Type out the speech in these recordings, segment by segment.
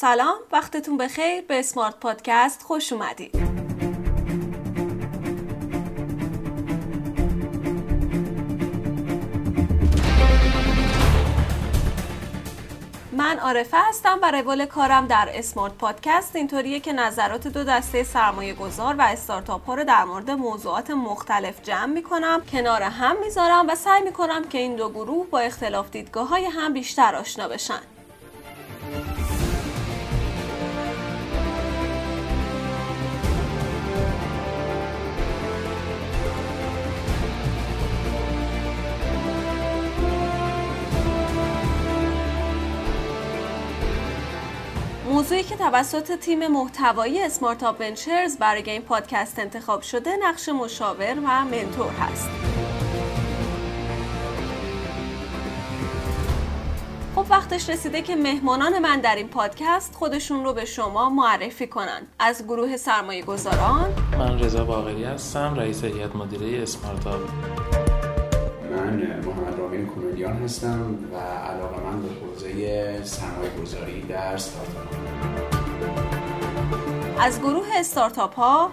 سلام، وقتتون بخیر. به اسمارت پادکست خوش اومدید. من عارف هستم و روال کارم در اسمارت پادکست اینطوریه که نظرات دو دسته سرمایه گذار و استارتاپ ها رو در مورد موضوعات مختلف جمع میکنم، کنار هم میذارم و سعی میکنم که این دو گروه با اختلاف دیدگاه های هم بیشتر آشنا بشن. موضوعی که توسط تیم محتوایی اسمارتاپ ونچرز برای این پادکست انتخاب شده، نقش مشاور و منتور هست. خب وقتش رسیده که مهمانان من در این پادکست خودشون رو به شما معرفی کنن. از گروه سرمایه گذاران: من رضا باقری هستم، رئیس هیئت مدیره اسمارتاپ. من محمد کمیلیان هستم و علاقه‌مند به حوزه سرمایه‌گذاری در استارتاپ. از گروه استارتاپ ها: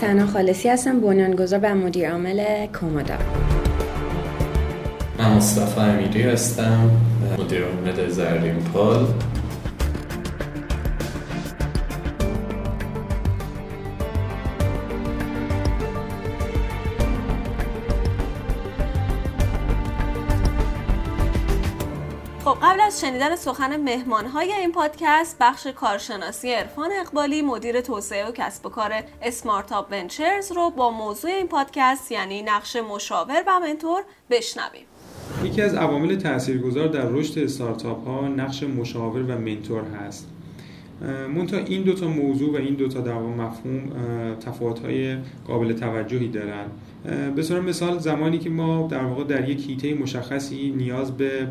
سنا خالصی هستم، بنیانگذار و مدیر عامل کومدار. من مصطفی امیری هستم، مدیر عامل زردین پول. قبل از شنیدن سخن مهمان‌های این پادکست، بخش کارشناسی عرفان اقبالی، مدیر توسعه و کسب و کار اسمارتاپ ونچرز رو با موضوع این پادکست، یعنی نقش مشاور و منتور، بشنویم. یکی از عوامل تاثیرگذار در رشد استارتاپ‌ها نقش مشاور و منتور هست. منتها این دوتا موضوع و این دوتا در واقع مفهوم تفاوت‌های قابل توجهی دارن. به طور مثال زمانی که ما در واقع در یک کیته مشخصی نیاز به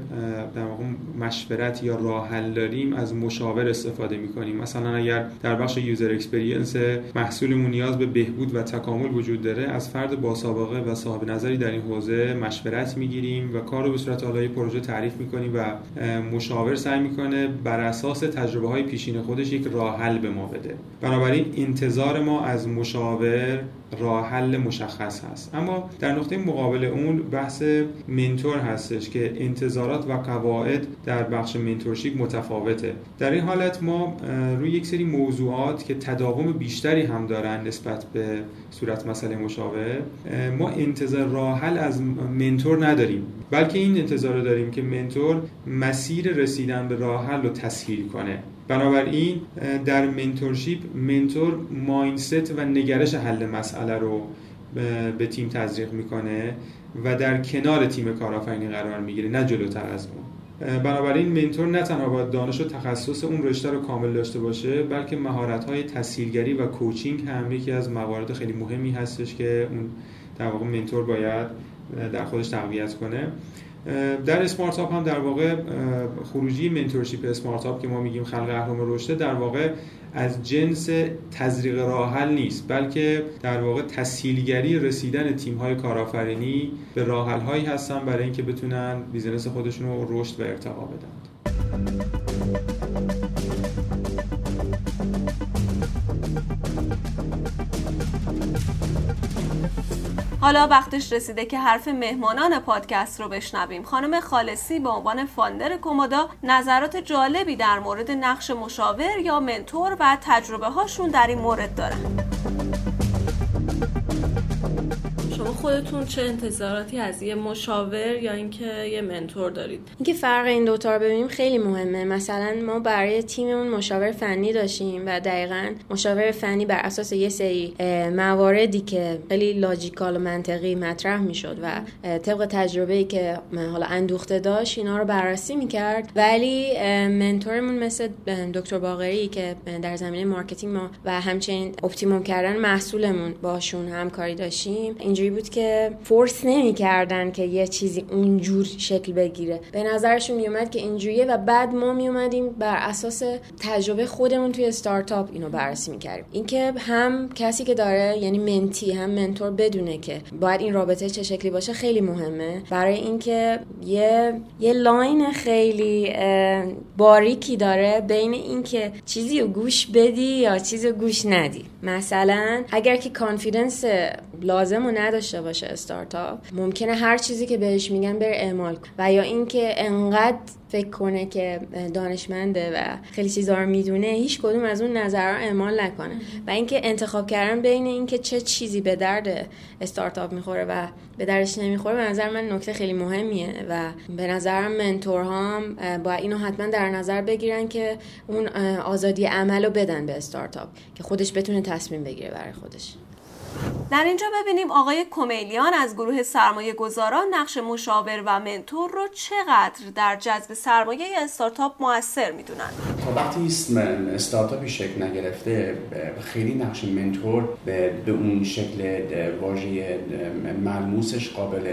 در واقع مشورت یا راه حل داریم، از مشاور استفاده می‌کنیم. مثلا اگر در بخش یوزر اکسپریانس محصولمون نیاز به بهبود و تکامل وجود داره، از فرد با سابقه و صاحب نظری در این حوزه مشورت می‌گیریم و کار رو به صورت آلای پروژه تعریف می‌کنیم و مشاور سعی می‌کنه بر اساس تجربه‌های پیشین خودش یک راه حل به ما بده. بنابراین انتظار ما از مشاور راه حل مشخص هست. اما در نقطه مقابل اون بحث منتور هستش که انتظارات و قواعد در بخش منتورشیپ متفاوته. در این حالت ما روی یک سری موضوعات که تداوم بیشتری هم دارن نسبت به صورت مسئله مشاور، ما انتظار راه حل از منتور نداریم، بلکه این انتظار داریم که منتور مسیر رسیدن به راه حل رو تسهیل کنه. بنابراین در منتورشیپ منتور مایندست و نگرش حل مسئله رو به تیم تزریق میکنه و در کنار تیم کارآفرینی قرار میگیره، نه جلوتر از اون. بنابراین منتور نه تنها باید دانش و تخصص اون رشته رو کامل داشته باشه، بلکه مهارت‌های تسهیلگری و کوچینگ هم یکی از موارد خیلی مهمی هستش که اون در واقع منتور باید در خودش تقویت کنه. در اسمارتاپ هم در واقع خروجی منتورشیپ اسمارتاپ که ما میگیم خلق اهرم رشته، در واقع از جنس تزریق راه حل نیست، بلکه در واقع تسهیلگری رسیدن تیم‌های کارآفرینی به راه حل‌هایی هستن برای اینکه بتونن بیزنس خودشون رو رشد و ارتقا بدن. حالا وقتش رسیده که حرف مهمانان پادکست رو بشنویم. خانم خالصی به عنوان فاندر کومودا نظرات جالبی در مورد نقش مشاور یا منتور و تجربه هاشون در این مورد دارن. شما خودتون چه انتظاراتی از یه مشاور یا اینکه یه منتور دارید؟ اینکه فرق این دوتا رو ببینیم خیلی مهمه. مثلا ما برای تیممون مشاور فنی داشتیم و دقیقاً مشاور فنی بر اساس یه سری مواردی که خیلی لاجیکال و منطقی مطرح میشد و طبق تجربه‌ای که حالا اندوخته داشت اینا رو بررسی میکرد، ولی منتورمون مثل دکتر باقری که در زمینه مارکتینگ ما و همچنین اپتیموم کردن محصولمون باشون همکاری داشتیم، اینجوری بود بود که فورس نمی‌کردن که یه چیزی اونجور شکل بگیره. به نظرشون میومد که اینجوریه و بعد ما میومدیم بر اساس تجربه خودمون توی استارتاپ اینو بررسی می‌کردیم. اینکه هم کسی که داره یعنی منتی هم منتور بدونه که باید این رابطه چه شکلی باشه خیلی مهمه، برای اینکه یه لاین خیلی باریکی داره بین اینکه چیزی رو گوش بدی یا چیزی رو گوش ندی. مثلا اگر که کانفیدنس لازمو نداشته باشه استارتاپ، ممکنه هر چیزی که بهش میگن بره اعمال کنه، و یا اینکه انقدر فکر کنه که دانشمنده و خیلی چیزا رو میدونه، هیچ کدوم از اون نظرها رو اعمال نکنه. و اینکه انتخاب کردن بین اینکه چه چیزی به درد استارتاپ میخوره و به دردش نمیخوره به نظر من نکته خیلی مهمیه، و به نظرم منتورها باید اینو حتما در نظر بگیرن که اون آزادی عملو بدن به استارتاپ که خودش بتونه تصمیم بگیره برای خودش. در اینجا ببینیم آقای کمیلیان از گروه سرمایه گذاران نقش مشاور و منتور رو چقدر در جذب سرمایه استارتاپ مؤثر میدونن. تا وقتی استارتاپی شکل نگرفته خیلی نقش منتور به اون شکل واژه ملموسش قابل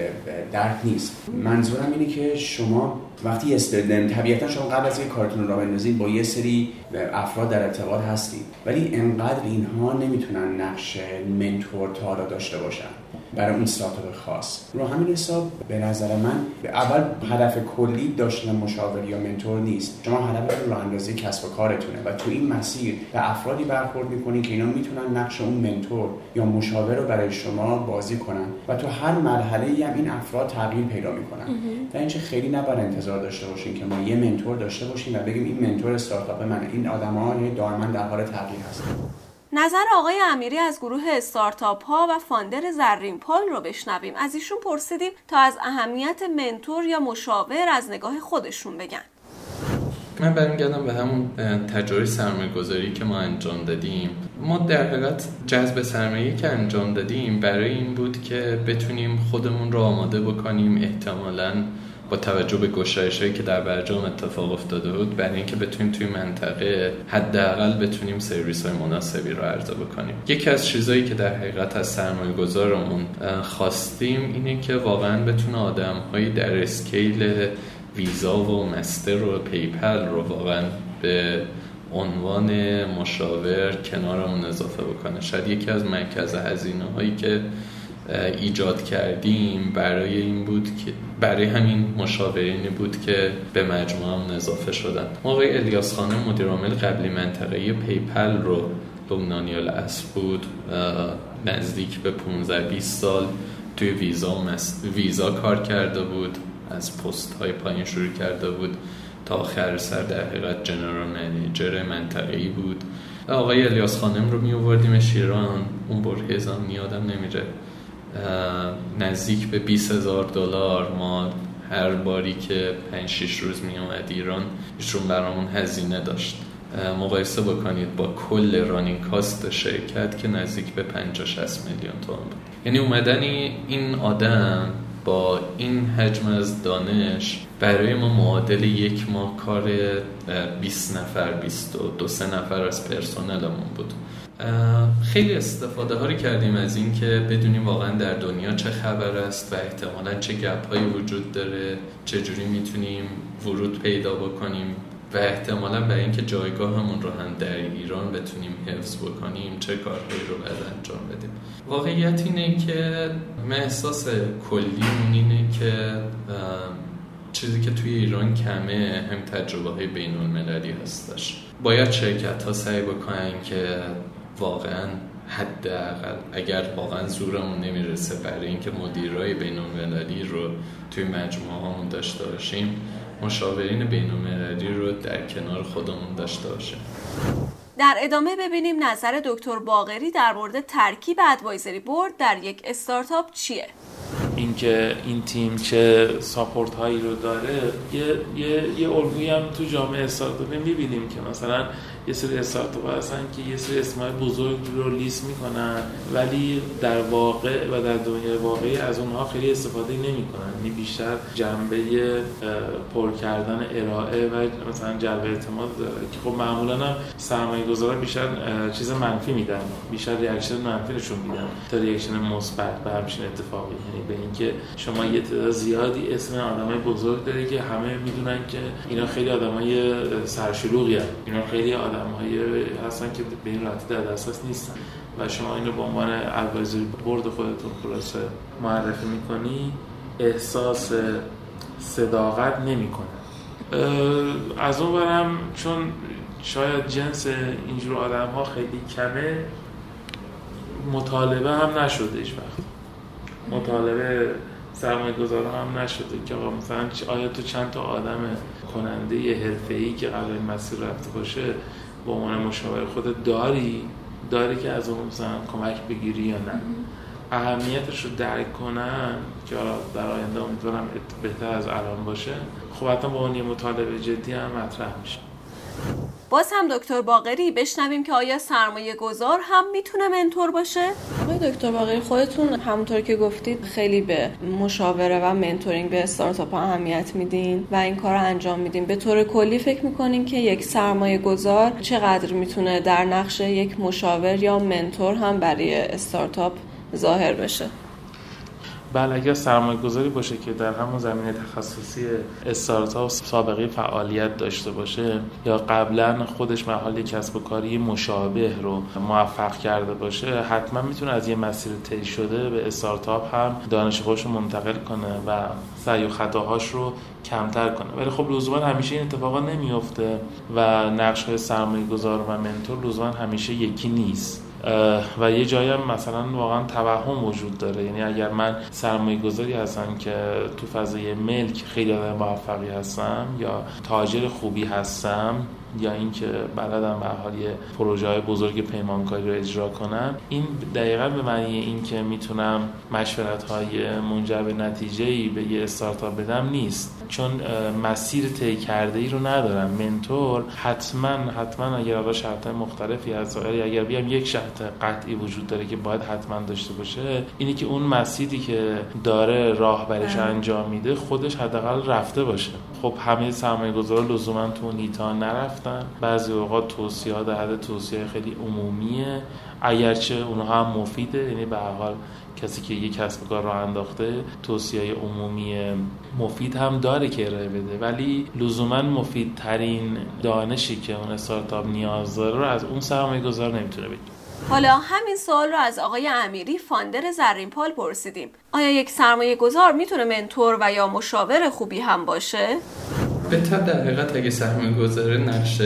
درک نیست. منظورم اینه که شما وقتی طبیعتا شما قبل از اینکه کارتون رو راه بندازید با یه سری افراد در ارتباط هستید، ولی انقدر اینها نمیتونن نقش منتور تا را داشته باشن برای اون استارتاپ خاص. رو همین حساب به نظر من اول هدف کلی داشتن مشاور یا منتور نیست. شما هدف راه اندازی کسب و کارتونه و تو این مسیر به افرادی برخورد میکنین که اینا میتونن نقش اون منتور یا مشاور رو برای شما بازی کنن و تو هر مرحله‌ای هم این افراد تغییر پیدا میکنن. و این چه خیلی نباید انتظار داشته باشین که ما یه منتور داشته باشیم و بگیم این منتور استارتاپ من، این آدم‌ها دائما در حال تغییر هستن. نظر آقای امیری از گروه استارتاپ ها و فاندر زردین پول رو بشنویم. از ایشون پرسیدیم تا از اهمیت منتور یا مشاور از نگاه خودشون بگن. من برمیگردم به همون تجربه سرمایه‌گذاری که ما انجام دادیم. ما در حقیقت جذب سرمایه‌ای که انجام دادیم برای این بود که بتونیم خودمون رو آماده بکنیم، احتمالاً با توجه به گشایشی که در برجام اتفاق افتاده بود، برای اینکه بتونیم توی منطقه حداقل بتونیم سرویس‌های مناسبی رو عرضه بکنیم. یکی از چیزایی که در حقیقت از سرمایه‌گذارمون خواستیم اینه که واقعاً بتونه آدم‌هایی در اسکیل ویزا و مستر و پیپل رو واقعاً به عنوان مشاور کنارمون اضافه بکنه. شاید یکی از مرکز هزینه‌هایی که ایجاد کردیم برای این بود که برای همین مشاورینی بود که به مجموعه اضافه شدن. آقای الیاس خانم مدیر عامل قبلی منطقه پیپل رو لبنانی الاصل بود، نزدیک به 15-20 سال توی ویزا کار کرده بود، از پست های پایین شروع کرده بود تا آخر سر در حقیقت جنرال منیجر منطقه‌ای بود. آقای الیاس خانم رو می آوردیمش ایران، اون برهه زمانی آدم نمیره، نزدیک به $20,000 ما هر باری که 5-6 روز می اومد ایران ایشون برامون هزینه داشت. مقایسه بکنید با کل رانینگ کاست شرکت که نزدیک به 50-60 میلیون تومان بود. یعنی اومدنی این آدم با این حجم از دانش برای ما معادل یک ماه کار 20-22-23 نفر از پرسنلمون بود. خیلی استفاده هایی کردیم از این که بدونیم واقعا در دنیا چه خبر است و احتمالاً چه گپ هایی وجود داره، چه جوری میتونیم ورود پیدا بکنیم و احتمالاً برای اینکه جایگاه همون رو هم در ایران بتونیم حفظ بکنیم چه کارهایی رو باید انجام بدیم. واقعیت اینه که من احساس کلیمون اینه که چیزی که توی ایران کمه هم تجربه های بین المللی هستش. باید شرکت ها سعی بکنن که واقعا حداقل اگر واقعا زورمون نمیرسه برای اینکه مدیرای بین المللی رو توی مجموعه هامون داشته باشیم، مشاورین بین المللی رو در کنار خودمون داشته باشیم. در ادامه ببینیم نظر دکتر باقری در مورد ترکیب ادوایزری بورد در یک استارتاپ چیه؟ اینکه این تیم چه ساپورت هایی رو داره، یه الگویی هم تو جامعه استارتاپ می‌بینیم که مثلا یه سری استارتاپ هستن که یه سری اسمای بزرگ رو لیست میکنن ولی در واقع و در دنیای واقعی از اونها خیلی استفاده نمیکنن، یعنی بیشتر جنبه پر کردن ارائه و مثلا جلب اعتماد داره که خب معمولا هم سرمایه‌گذاران بیشتر چیز منفی میدن، بیشتر ریاکشن منفیشون میدن تا ریاکشن مثبت به همچین اتفاقی، یعنی به اینکه شما یه تعداد زیادی اسم آدمای بزرگ داری که همه میدونن که اینا خیلی آدمای سرشلوغی هستن، اینا خیلی آدمایی هستن که به این راحتی در دسترس نیستن و شما اینو به عنوان ادوایزری بورد خودتون خلاصه معرفی میکنی، احساس صداقت نمیکنه. از اون برم چون شاید جنس اینجور آدم ها خیلی کمه، مطالبه هم نشده، هیچ وقت مطالبه سرمایه‌گذاران هم نشده که آقا مثلا آیا تو چند تا آدم کننده حرفه‌ای که قبل این مسیر رفته باشه با عنوان مشاور خودت داری که از اون مثلا کمک بگیری یا نه، اهمیتش رو درک کنن که در آینده امیدوارم بهتر از الان باشه. خب حتما با اون یه مطالبه جدی هم مطرح میشه. باز هم دکتر باقری بشنویم که آیا سرمایه گذار هم میتونه منتور باشه؟ آقای دکتر باقری خودتون همونطور که گفتید خیلی به مشاوره و منتورینگ به استارتاپ ها اهمیت میدین و این کار رو انجام میدین. به طور کلی فکر میکنین که یک سرمایه گذار چقدر میتونه در نقش یک مشاور یا منتور هم برای استارتاپ ظاهر بشه؟ بله، اگر سرمایه‌گذاری باشه که در همون زمینه تخصصی استارتاپ سابقه فعالیت داشته باشه یا قبلا خودش محل کسب و کاری مشابه رو موفق کرده باشه، حتما میتونه از یه مسیر طی شده به استارتاپ هم دانش خودش رو منتقل کنه و سعی و خطاهاش رو کمتر کنه. ولی خب لزوما همیشه این اتفاقا نمیفته و نقش‌های سرمایه‌گذار و منتور لزوما همیشه یکی نیست و یه جایی هم مثلا واقعا توهم وجود داره، یعنی اگر من سرمایه گذاری هستم که تو فضای ملک خیلی آدم موفقی هستم یا تاجر خوبی هستم یا اینکه بلدم به حال یه پروژه‌های بزرگ پیمانکاری رو اجرا کنم، این دقیقاً به معنی این که میتونم مشورت‌های منجر به نتیجه‌ای به یه استارتاپ بدم نیست، چون مسیر طی کرده‌ای رو ندارم. منتور حتما اگر آقا شرط مختلفی از اگر بیام یک شرط قطعی وجود داره که باید حتما داشته باشه، اینی که اون مسیری که داره راهبرش انجام میده خودش حداقل رفته باشه. خب همه سرمایه‌گذارا لزوما تو نیتا نرفت، بعضی اوقات توصیه ها در حد توصیه خیلی عمومیه، اگرچه اونها هم مفیده، یعنی به هر حال کسی که یک کسب و کار راه انداخته توصیه عمومی مفید هم داره که ارائه بده، ولی لزوما مفیدترین دانشی که اون استارتاپ نیاز داره رو از اون سرمایه‌گذار نمیتونه بگیره. حالا همین سوال رو از آقای امیری فاندر زردین پول پرسیدیم. آیا یک سرمایه گذار میتونه منتور و یا مشاور خوبی هم باشه؟ به طب در حقیقت اگه سرمایه‌گذار نقش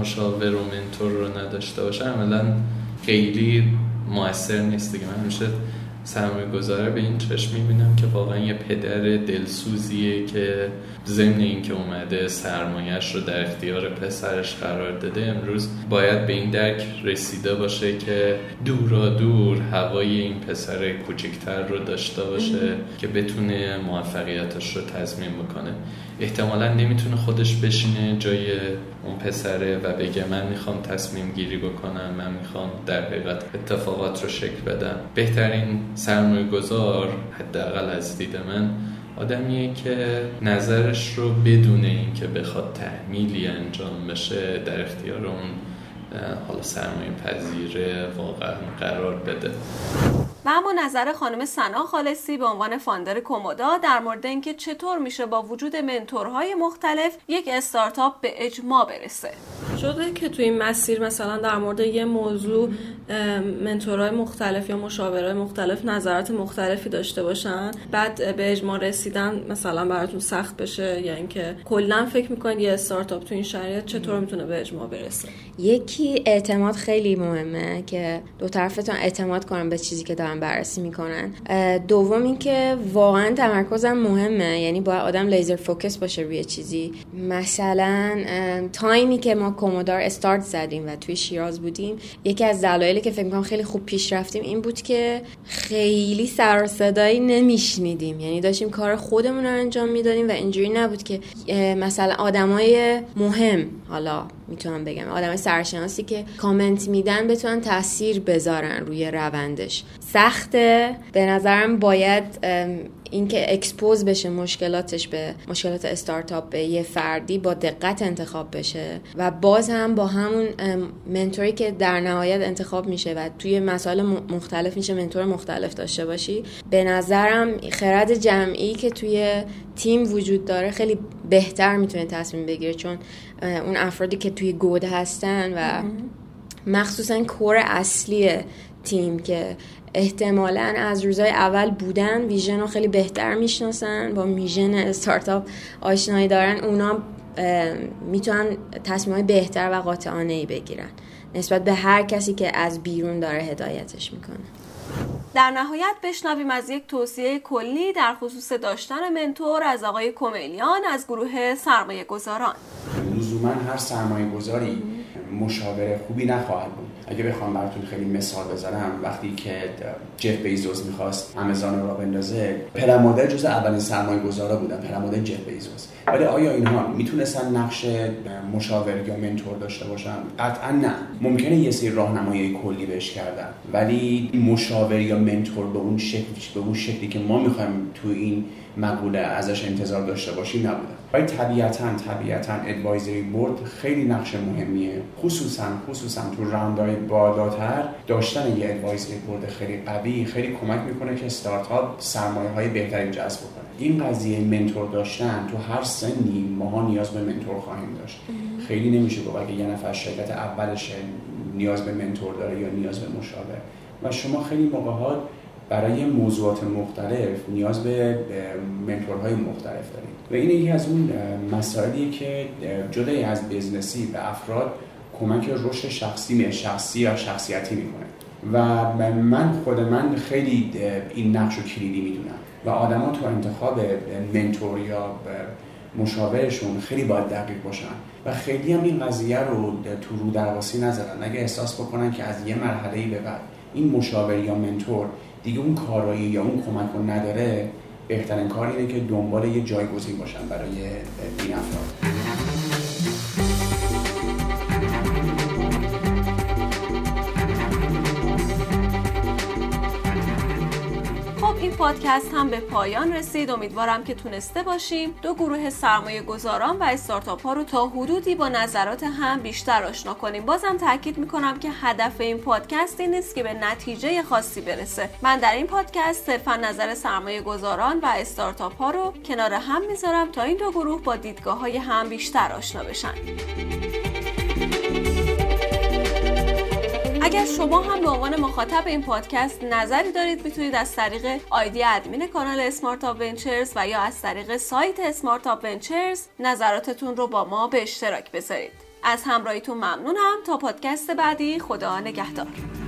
مشاور و منتور رو نداشته باشه عملاً خیلی مؤثر نیست دیگه. من همیشه سرمایه‌گذار به این چشم میبینم که واقعاً یه پدر دلسوزیه که ضمن این که اومده سرمایه‌اش رو در اختیار پسرش قرار داده، امروز باید به این درک رسیده باشه که دورا دور هوای این پسر کوچکتر رو داشته باشه که بتونه موفقیتش رو تضمین بکنه. احتمالا نمیتونه خودش بشینه جای اون پسره و بگه من میخوام تصمیم گیری بکنم، من میخوام در حقیقت اتفاقات رو شکل بدم. بهترین سرمایه گذار حداقل از دید من آدمیه که نظرش رو بدون این که بخواد تحمیلی انجام بشه در اختیار اون حالا سرمایه پذیره واقعا قرار بده. و اما نظر خانم سنا خالصی به عنوان فاندر کومدار در مورد اینکه چطور میشه با وجود منتورهای مختلف یک استارتاپ به اجماع برسه. شده که توی این مسیر مثلا در مورد یه موضوع منتورهای مختلف یا مشاورهای مختلف نظرات مختلفی داشته باشن، بعد به اجماع رسیدن مثلا براتون سخت بشه، یا اینکه کلا فکر می‌کنید یه استارتاپ تو این شرایط چطور میتونه به اجماع برسه؟ یکی اعتماد خیلی مهمه که دو طرفتون اعتماد کنن به چیزی که دارن بررسی میکنن. دوم اینکه واقعا تمرکزم مهمه، یعنی باید آدم لیزر فوکس باشه روی چیزی. مثلا تایمی که ما کومدار استارت زدیم و توی شیراز بودیم، یکی از دلایلی که فکر می‌کنم خیلی خوب پیش رفتیم این بود که خیلی سر و صدایی نمی‌شنیدیم، یعنی داشتیم کار خودمون رو انجام میدادیم و اینجوری نبود که مثلا آدمای مهم، حالا میتونم بگم آدمای سرشناسی که کامنت میدن بتونن تاثیر بذارن روی روندش. سخته به نظرم، باید اینکه اکسپوز بشه مشکلاتش، به مشکلات استارتاپ به یه فردی با دقت انتخاب بشه و باز هم با همون منتوری که در نهایت انتخاب میشه و توی مسائل مختلف میشه منتور مختلف داشته باشی. به نظرم خرد جمعی که توی تیم وجود داره خیلی بهتر میتونه تصمیم بگیره، چون اون افرادی که توی گود هستن و مخصوصا کور اصلی تیم که احتمالاً از روزهای اول بودن، ویژن رو خیلی بهتر میشناسن، با میژن استارتاپ آشنایی دارن، اونا میتونن تصمیم‌های بهتر و قاطعانه‌ای بگیرن نسبت به هر کسی که از بیرون داره هدایتش میکنه. در نهایت بشنویم از یک توصیه کلی در خصوص داشتن منتور از آقای کمیلیان از گروه سرمایه گذاران. لزوماً هر سرمایه گذاری مشاور خوبی نخواهد بود. اگه بخوام براتون خیلی مثال بزنم، وقتی که جف بیزوز میخواست آمازون رو بندازه، پدرمادر جزء اولین سرمایه‌گذارا بودن، پدرمادر جف بیزوز. ولی آیا اینها میتونستن نقش مشاور یا منتور داشته باشن؟ قطعا نه. ممکنه یه سری راهنمایی کلی بهش کردن، ولی مشاور یا منتور به اون شکل، به اون شکلی که ما میخوایم تو این مقوله ازش انتظار داشته باشیم نبوده. ولی طبیعتاً ادوایزری بورد خیلی نقش مهمیه، خصوصاً تو راندهای بالاتر داشتن یه ادوایزری بورد خیلی قوی خیلی کمک میکنه که استارتاپ سرمایه‌های بهتری جذب کنه. این قضیه منتور داشتن تو هر سنی ماها نیاز به منتور خواهیم داشت. خیلی نمیشه گفت اگه یه نفر شرکت اولش نیاز به منتور داره یا نیاز به مشاور. و شما خیلی موقع‌ها برای موضوعات مختلف نیاز به منتورهای مختلف دارید و این یکی از اون مسائلیه که جدای از بیزنسی به افراد کمک رشد شخصی و شخصیتی میکنه و من خیلی این نقش رو کلیدی میدونم و آدما تو انتخاب منتور یا مشاورشون خیلی باید دقیق باشن و خیلی هم این قضیه رو تو رو درواسی نذارن. اگه احساس بکنن که از یه مرحله‌ای به بعد این مشاور یا منتور دیگه اون کارایی یا اون کمک رو نداره، بهترین کار اینه که دنبال یه جایگزین باشن برای این افراد. این پادکست هم به پایان رسید. امیدوارم که تونسته باشیم دو گروه سرمایه گذاران و استارتاپ ها رو تا حدودی با نظرات هم بیشتر آشنا کنیم. بازم تاکید میکنم که هدف این پادکست این نیست که به نتیجه خاصی برسه. من در این پادکست صرفا نظر سرمایه گذاران و استارتاپ ها رو کنار هم میذارم تا این دو گروه با دیدگاه های هم بیشتر آشنا بشن. اگر شما هم به عنوان مخاطب این پادکست نظری دارید، میتونید از طریق آیدی ادمین کانال اسمارتاپ ونچرز و یا از طریق سایت اسمارتاپ ونچرز نظراتتون رو با ما به اشتراک بذارید. از همراهیتون ممنونم. تا پادکست بعدی، خدا نگهدار.